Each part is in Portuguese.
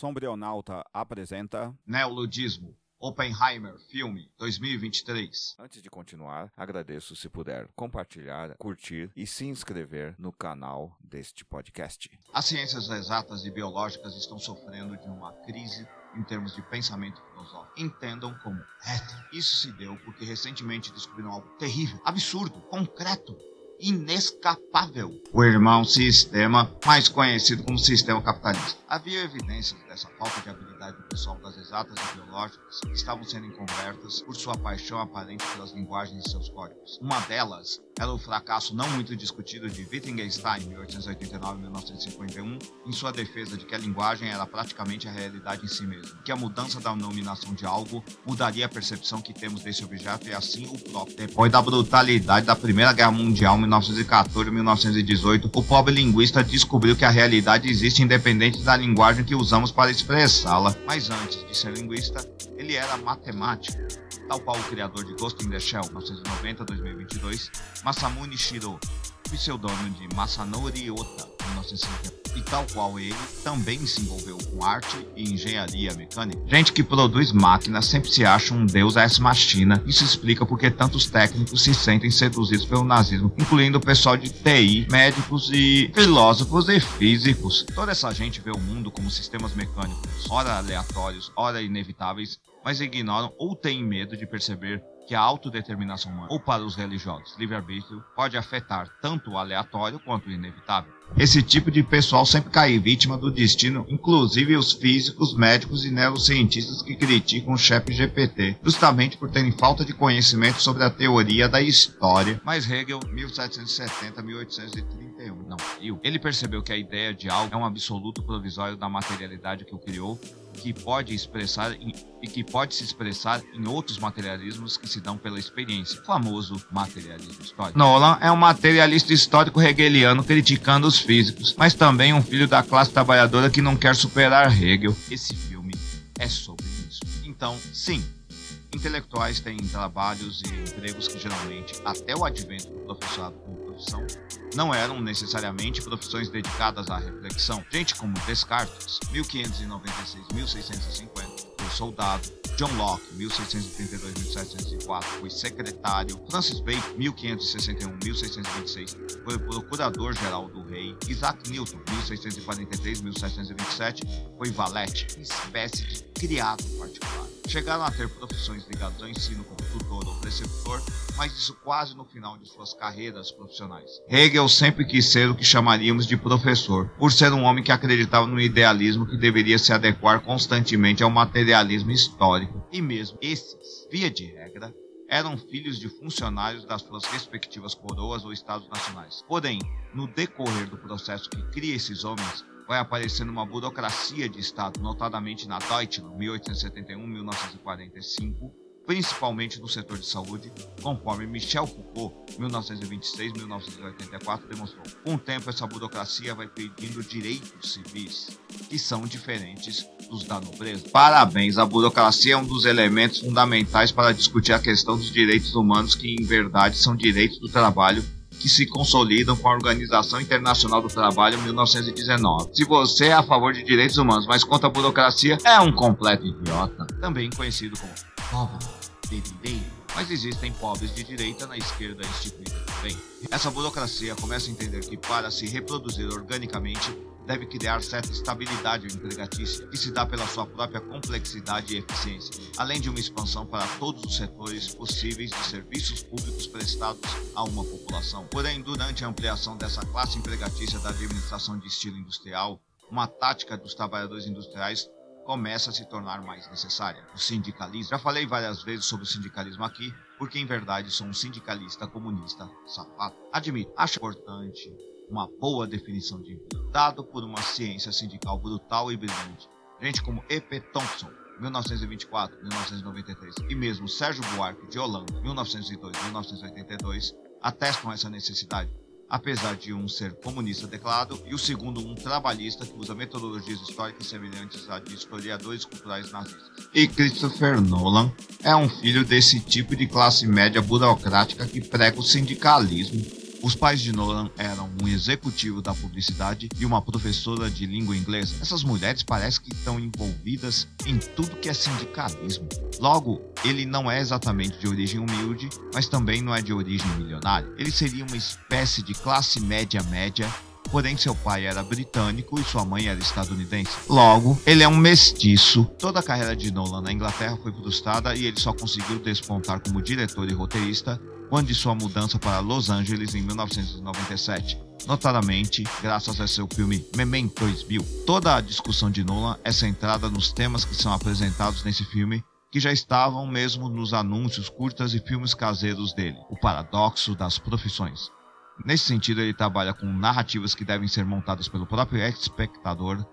Sombrionauta apresenta Neoludismo, Oppenheimer, filme, 2023. Antes de continuar, agradeço se puder compartilhar, curtir e se inscrever no canal deste podcast. As ciências exatas e biológicas estão sofrendo de uma crise em termos de pensamento filosófico. Entendam como hétero. Isso se deu porque recentemente descobriram algo terrível, absurdo, concreto, inescapável. O irmão sistema, mais conhecido como sistema capitalista. Havia evidências dessa falta de habilidade do pessoal das exatas e biológicas que estavam sendo encobertas por sua paixão aparente pelas linguagens e seus códigos. Uma delas era o fracasso não muito discutido de Wittgenstein, 1889-1951, em sua defesa de que a linguagem era praticamente a realidade em si mesma, que a mudança da nominação de algo mudaria a percepção que temos desse objeto e assim o próprio. Depois da brutalidade da Primeira Guerra Mundial, 1914-1918, o pobre linguista descobriu que a realidade existe independente da linguagem que usamos para expressá-la. Mas antes de ser linguista, ele era matemático, tal qual o criador de Ghost in the Shell, 1990-2022, Masamune Shirow, pseudônimo de Masanori Ota, 1950. E tal qual ele, também se envolveu com arte e engenharia mecânica. Gente que produz máquinas sempre se acha um deus ex machina. Isso explica porque tantos técnicos se sentem seduzidos pelo nazismo, incluindo o pessoal de TI, médicos e filósofos e físicos. Toda essa gente vê o mundo como sistemas mecânicos, ora aleatórios, ora inevitáveis, mas ignoram ou têm medo de perceber que a autodeterminação humana, ou para os religiosos, livre-arbítrio, pode afetar tanto o aleatório quanto o inevitável. Esse tipo de pessoal sempre cai vítima do destino, inclusive os físicos, médicos e neurocientistas que criticam o ChatGPT, justamente por terem falta de conhecimento sobre a teoria da história. Mas Hegel, 1770-1831, não viu. Ele percebeu que a ideia de algo é um absoluto provisório da materialidade que o criou, que pode se expressar em outros materialismos que se dão pela experiência, o famoso materialismo histórico. Nolan é um materialista histórico hegeliano criticando os físicos, mas também um filho da classe trabalhadora que não quer superar Hegel. Esse filme é sobre isso. Então, sim, intelectuais têm trabalhos e empregos que geralmente, até o advento do professorado como profissão, não eram necessariamente profissões dedicadas à reflexão. Gente como Descartes, 1596-1650, foi soldado. John Locke, 1632-1704, foi secretário. Francis Bacon, 1561-1626, foi procurador-geral do rei. Isaac Newton, 1643-1727, foi valete, espécie de criado particular. Chegaram a ter profissões ligadas ao ensino como tutor ou preceptor, mas isso quase no final de suas carreiras profissionais. Hegel sempre quis ser o que chamaríamos de professor, por ser um homem que acreditava no idealismo que deveria se adequar constantemente ao materialismo histórico. E mesmo esses, via de regra, eram filhos de funcionários das suas respectivas coroas ou estados nacionais. Porém, no decorrer do processo que cria esses homens, vai aparecendo uma burocracia de Estado, notadamente na Deutschland, 1871-1945, principalmente no setor de saúde, conforme Michel Foucault, 1926-1984, demonstrou. Com o tempo, essa burocracia vai pedindo direitos civis, que são diferentes dos da nobreza. Parabéns, a burocracia é um dos elementos fundamentais para discutir a questão dos direitos humanos, que em verdade são direitos do trabalho, que se consolidam com a Organização Internacional do Trabalho, 1919. Se você é a favor de direitos humanos, mas contra a burocracia, é um completo idiota. Também conhecido como pobre de direita. Mas existem pobres de direita na esquerda instituída também. Essa burocracia começa a entender que para se reproduzir organicamente, deve criar certa estabilidade empregatícia, que se dá pela sua própria complexidade e eficiência, além de uma expansão para todos os setores possíveis de serviços públicos prestados a uma população. Porém, durante a ampliação dessa classe empregatícia da administração de estilo industrial, uma tática dos trabalhadores industriais começa a se tornar mais necessária. O sindicalismo. Já falei várias vezes sobre o sindicalismo aqui, porque em verdade sou um sindicalista comunista safado. Admito, acho importante uma boa definição de emprego, dado por uma ciência sindical brutal e brilhante. Gente como E.P. Thompson, 1924-1993, e mesmo Sérgio Buarque de Holanda, 1902-1982, atestam essa necessidade, apesar de um ser comunista declarado e o segundo um trabalhista que usa metodologias históricas semelhantes à de historiadores culturais nazistas. E Christopher Nolan é um filho desse tipo de classe média burocrática que prega o sindicalismo, Os pais de Nolan eram um executivo da publicidade e uma professora de língua inglesa. Essas mulheres parecem que estão envolvidas em tudo que é sindicalismo. Logo, ele não é exatamente de origem humilde, mas também não é de origem milionária. Ele seria uma espécie de classe média, porém seu pai era britânico e sua mãe era estadunidense. Logo, ele é um mestiço. Toda a carreira de Nolan na Inglaterra foi frustrada e ele só conseguiu despontar como diretor e roteirista quando de sua mudança para Los Angeles em 1997, notadamente graças a seu filme Memento 2000. Toda a discussão de Nolan é centrada nos temas que são apresentados nesse filme, que já estavam mesmo nos anúncios, curtas e filmes caseiros dele: o paradoxo das profissões. Nesse sentido, ele trabalha com narrativas que devem ser montadas pelo próprio espectador,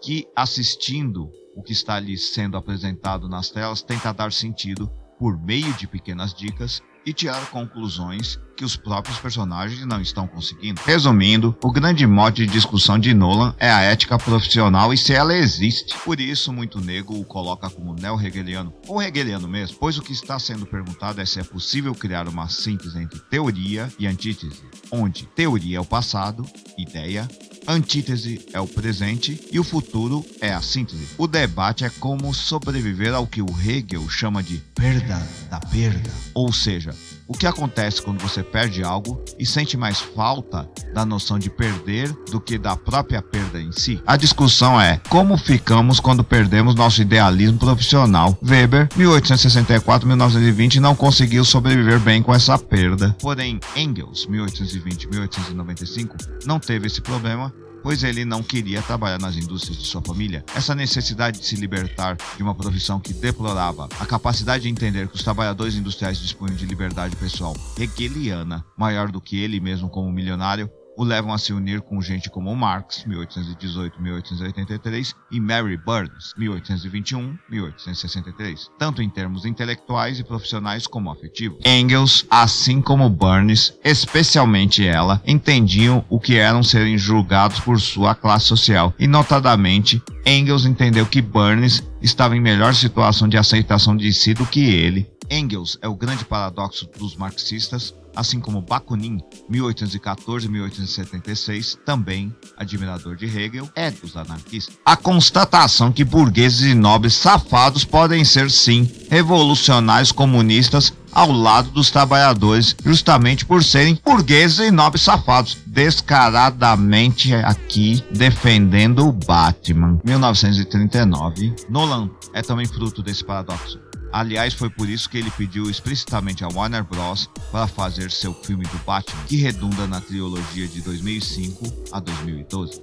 que, assistindo o que está lhe sendo apresentado nas telas, tenta dar sentido por meio de pequenas dicas e tirar conclusões que os próprios personagens não estão conseguindo. Resumindo, o grande mote de discussão de Nolan é a ética profissional e se ela existe. Por isso, muito nego o coloca como neo-hegeliano, ou hegeliano mesmo, pois o que está sendo perguntado é se é possível criar uma síntese entre teoria e antítese, onde teoria é o passado, ideia, antítese é o presente e o futuro é a síntese. O debate é como sobreviver ao que o Hegel chama de perda da perda, ou seja, o que acontece quando você perde algo e sente mais falta da noção de perder do que da própria perda em si. A discussão é como ficamos quando perdemos nosso idealismo profissional. Weber, 1864-1920, não conseguiu sobreviver bem com essa perda. Porém, Engels, 1820-1895, não teve esse problema, pois ele não queria trabalhar nas indústrias de sua família. Essa necessidade de se libertar de uma profissão que deplorava, a capacidade de entender que os trabalhadores industriais dispunham de liberdade pessoal hegeliana, maior do que ele mesmo como milionário, o levam a se unir com gente como Marx, 1818-1883, e Mary Burns, 1821-1863, tanto em termos intelectuais e profissionais como afetivos. Engels, assim como Burns, especialmente ela, entendiam o que eram serem julgados por sua classe social, e notadamente, Engels entendeu que Burns estava em melhor situação de aceitação de si do que ele. Engels é o grande paradoxo dos marxistas, assim como Bakunin, 1814-1876, também admirador de Hegel, é dos anarquistas. A constatação que burgueses e nobres safados podem ser, sim, revolucionários comunistas ao lado dos trabalhadores, justamente por serem burgueses e nobres safados, descaradamente aqui defendendo o Batman. 1939, Nolan é também fruto desse paradoxo. Aliás, foi por isso que ele pediu explicitamente a Warner Bros. Para fazer seu filme do Batman, que redunda na trilogia de 2005 a 2012.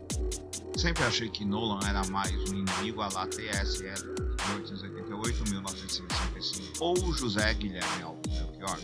Sempre achei que Nolan era mais um inimigo à la T.S. Eliot, 1888-1965, ou José Guilherme Merquior,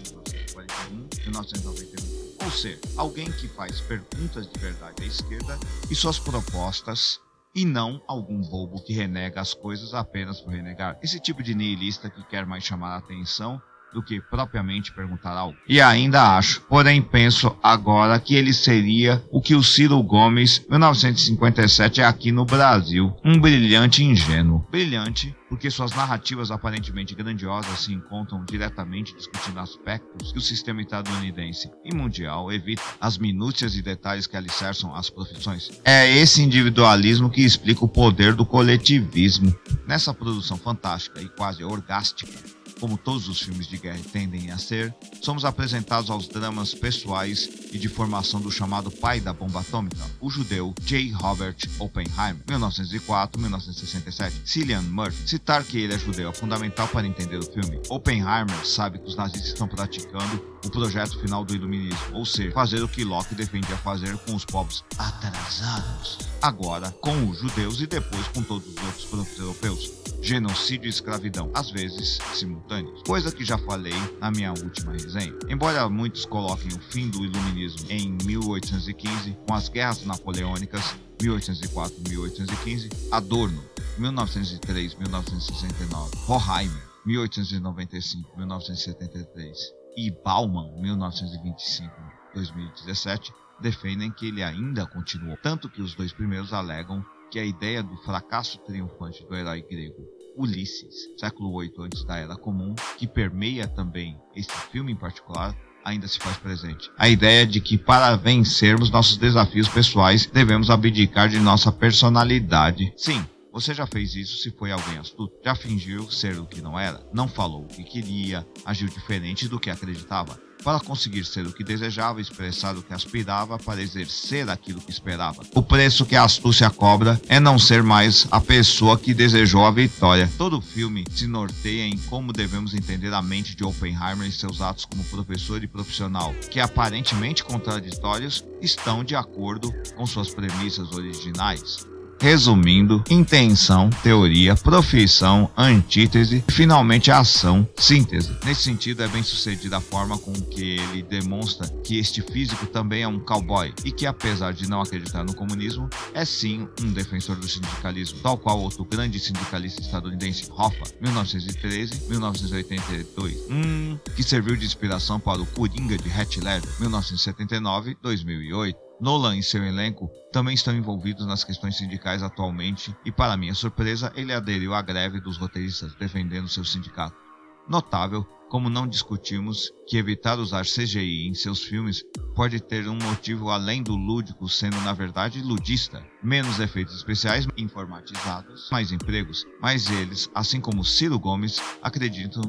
1941-1991. Ou seja, alguém que faz perguntas de verdade à esquerda e suas propostas, e não algum bobo que renega as coisas apenas por renegar. Esse tipo de nihilista que quer mais chamar a atenção do que propriamente perguntar algo. E ainda acho, porém penso agora, que ele seria o que o Ciro Gomes, 1957, é aqui no Brasil, um brilhante ingênuo. Brilhante porque suas narrativas aparentemente grandiosas se encontram diretamente discutindo aspectos que o sistema estadunidense e mundial evita, as minúcias e detalhes que alicerçam as profissões. É esse individualismo que explica o poder do coletivismo. Nessa produção fantástica e quase orgástica, como todos os filmes de guerra tendem a ser, somos apresentados aos dramas pessoais e de formação do chamado pai da bomba atômica, o judeu J. Robert Oppenheimer, 1904-1967. Cillian Murphy. Citar que ele é judeu é fundamental para entender o filme. Oppenheimer sabe que os nazistas estão praticando o projeto final do iluminismo, ou seja, fazer o que Locke defendia fazer com os povos atrasados, agora com os judeus e depois com todos os outros povos europeus. Genocídio e escravidão, às vezes simultâneos, coisa que já falei na minha última resenha. Embora muitos coloquem o fim do iluminismo em 1815 com as guerras napoleônicas, 1804-1815, Adorno, 1903-1969, Horkheimer, 1895-1973 e Bauman, 1925-2017, defendem que ele ainda continuou, tanto que os dois primeiros alegam que a ideia do fracasso triunfante do herói grego Ulisses, século VIII antes da Era Comum, que permeia também esse filme em particular, ainda se faz presente. A ideia de que para vencermos nossos desafios pessoais, devemos abdicar de nossa personalidade. Sim. Você já fez isso se foi alguém astuto? Já fingiu ser o que não era? Não falou o que queria? Agiu diferente do que acreditava? Para conseguir ser o que desejava, expressar o que aspirava, para exercer aquilo que esperava. O preço que a astúcia cobra é não ser mais a pessoa que desejou a vitória. Todo filme se norteia em como devemos entender a mente de Oppenheimer e seus atos como professor e profissional, que aparentemente contraditórios, estão de acordo com suas premissas originais. Resumindo, intenção, teoria, profissão, antítese e finalmente ação, síntese. Nesse sentido, é bem sucedida a forma com que ele demonstra que este físico também é um cowboy e que, apesar de não acreditar no comunismo, é sim um defensor do sindicalismo, tal qual outro grande sindicalista estadunidense, Hoffa, 1913-1982, que serviu de inspiração para o Coringa de Heath Ledger, 1979-2008. Nolan e seu elenco também estão envolvidos nas questões sindicais atualmente e, para minha surpresa, ele aderiu à greve dos roteiristas defendendo seu sindicato. Notável como não discutimos que evitar usar CGI em seus filmes pode ter um motivo além do lúdico, sendo na verdade ludista. Menos efeitos especiais, informatizados, mais empregos, mas eles, assim como Ciro Gomes, acreditam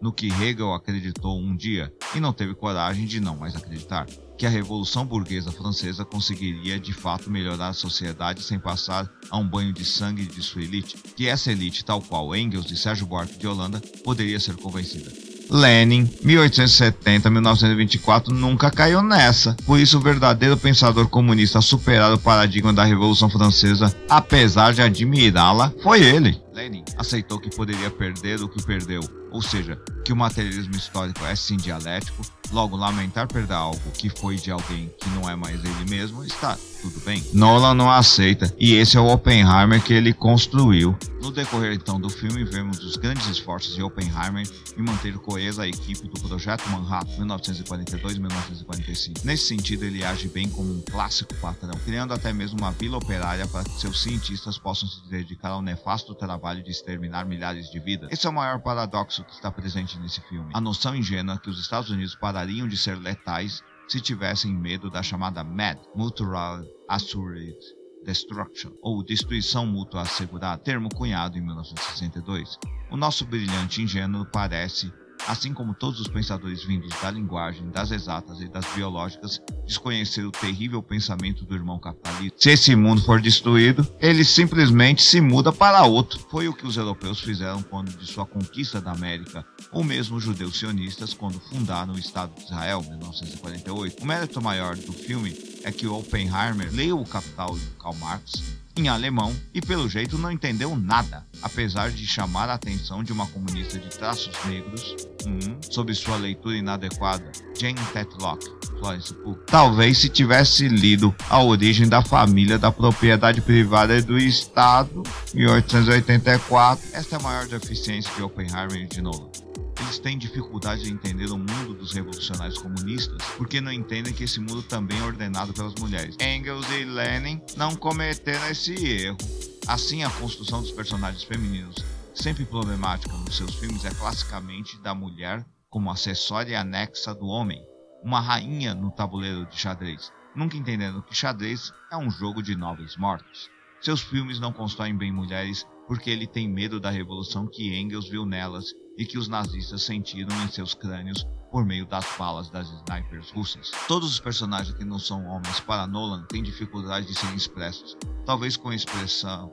no que Hegel acreditou um dia e não teve coragem de não mais acreditar, que a Revolução Burguesa Francesa conseguiria de fato melhorar a sociedade sem passar a um banho de sangue de sua elite, que essa elite, tal qual Engels e Sérgio Buarque de Holanda, poderia ser convencida. Lenin, 1870-1924, nunca caiu nessa. Por isso, o verdadeiro pensador comunista a superar o paradigma da Revolução Francesa, apesar de admirá-la, foi ele. Lenin aceitou que poderia perder o que perdeu, ou seja, que o materialismo histórico é sim dialético, logo lamentar perder algo que foi de alguém que não é mais ele mesmo está tudo bem. Nolan não aceita, e esse é o Oppenheimer que ele construiu. No decorrer então do filme, vemos os grandes esforços de Oppenheimer em manter coesa a equipe do Projeto Manhattan, 1942-1945. Nesse sentido, ele age bem como um clássico patrão, criando até mesmo uma vila operária para que seus cientistas possam se dedicar ao nefasto trabalho de exterminar milhares de vidas. Esse é o maior paradoxo que está presente nesse filme. A noção ingênua que os Estados Unidos parariam de ser letais se tivessem medo da chamada MAD, Mutual Assured Destruction, ou Destruição Mútua Assegurada, termo cunhado em 1962. O nosso brilhante ingênuo parece, assim como todos os pensadores vindos da linguagem, das exatas e das biológicas, desconhecer o terrível pensamento do irmão capitalista. Se esse mundo for destruído, ele simplesmente se muda para outro. Foi o que os europeus fizeram quando de sua conquista da América, ou mesmo os judeus sionistas quando fundaram o Estado de Israel, 1948. O mérito maior do filme é que Oppenheimer leu O Capital de Karl Marx em alemão e, pelo jeito, não entendeu nada, apesar de chamar a atenção de uma comunista de traços negros sob sua leitura inadequada, Jane Tetlock, Florence Pugh. Talvez se tivesse lido A Origem da Família, da Propriedade Privada e do Estado, 1884, esta é a maior deficiência de Oppenheimer e de Nolan. Eles têm dificuldade de entender o mundo dos revolucionários comunistas porque não entendem que esse mundo também é ordenado pelas mulheres. Engels e Lenin não cometeram esse erro. Assim, a construção dos personagens femininos, sempre problemática nos seus filmes, é classicamente da mulher como acessória e anexa do homem, uma rainha no tabuleiro de xadrez, nunca entendendo que xadrez é um jogo de nobres mortos. Seus filmes não constroem bem mulheres porque ele tem medo da revolução que Engels viu nelas e que os nazistas sentiram em seus crânios por meio das balas das snipers russas. Todos os personagens que não são homens para Nolan têm dificuldade de serem expressos, talvez com exceção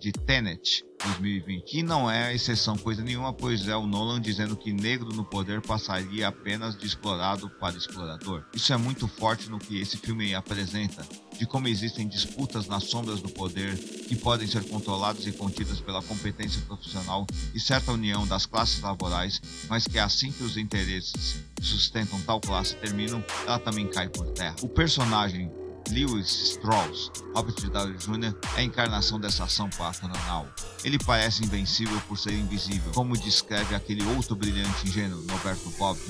de Tenet, 2020, que não é exceção coisa nenhuma, pois é o Nolan dizendo que negro no poder passaria apenas de explorado para explorador. Isso é muito forte no que esse filme apresenta, de como existem disputas nas sombras do poder que podem ser controladas e contidas pela competência profissional e certa união das classes laborais, mas que assim que os interesses sustentam tal classe terminam, ela também cai por terra. O personagem Lewis Strauss, Robert W. Jr. é a encarnação dessa ação paternal. Ele parece invencível por ser invisível, como descreve aquele outro brilhante ingênuo, Norberto Bobbio,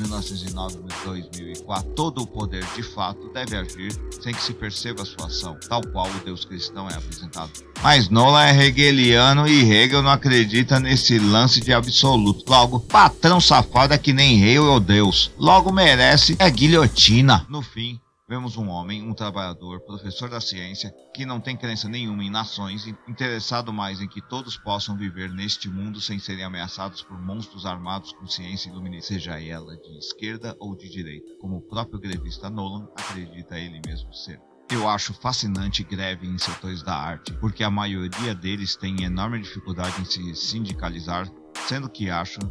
1909-2004. Todo o poder, de fato, deve agir sem que se perceba sua ação, tal qual o Deus cristão é apresentado. Mas Nolan é hegeliano e Hegel não acredita nesse lance de absoluto. Logo, patrão safado é que nem rei ou Deus. Logo merece a guilhotina. No fim, vemos um homem, um trabalhador, professor da ciência, que não tem crença nenhuma em nações, interessado mais em que todos possam viver neste mundo sem serem ameaçados por monstros armados com ciência iluminada, seja ela de esquerda ou de direita, como o próprio grevista Nolan acredita ele mesmo ser. Eu acho fascinante greve em setores da arte, porque a maioria deles tem enorme dificuldade em se sindicalizar, sendo que acham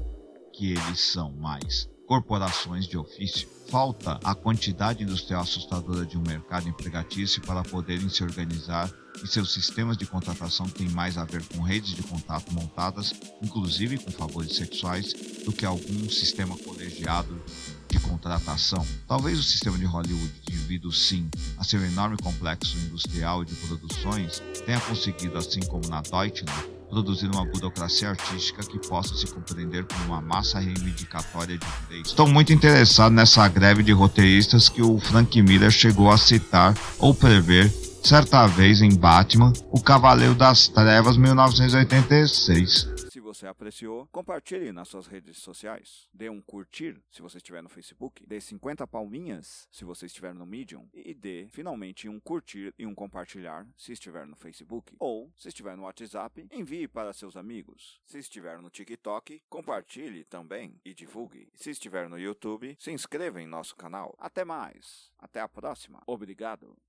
que eles são mais corporações de ofício. Falta a quantidade industrial assustadora de um mercado empregatício para poderem se organizar, e seus sistemas de contratação têm mais a ver com redes de contato montadas, inclusive com favores sexuais, do que algum sistema colegiado de contratação. Talvez o sistema de Hollywood, devido sim a seu enorme complexo industrial de produções, tenha conseguido, assim como na Deutschland, produzir uma burocracia artística que possa se compreender como uma massa reivindicatória de direitos. Estou muito interessado nessa greve de roteiristas que o Frank Miller chegou a citar ou prever certa vez em Batman, O Cavaleiro das Trevas, 1986. Se você apreciou, compartilhe nas suas redes sociais. Dê um curtir se você estiver no Facebook, dê 50 palminhas se você estiver no Medium e dê finalmente um curtir e um compartilhar se estiver no Facebook, ou se estiver no WhatsApp, envie para seus amigos. Se estiver no TikTok, compartilhe também e divulgue. Se estiver no YouTube, se inscreva em nosso canal. Até mais, até a próxima. Obrigado.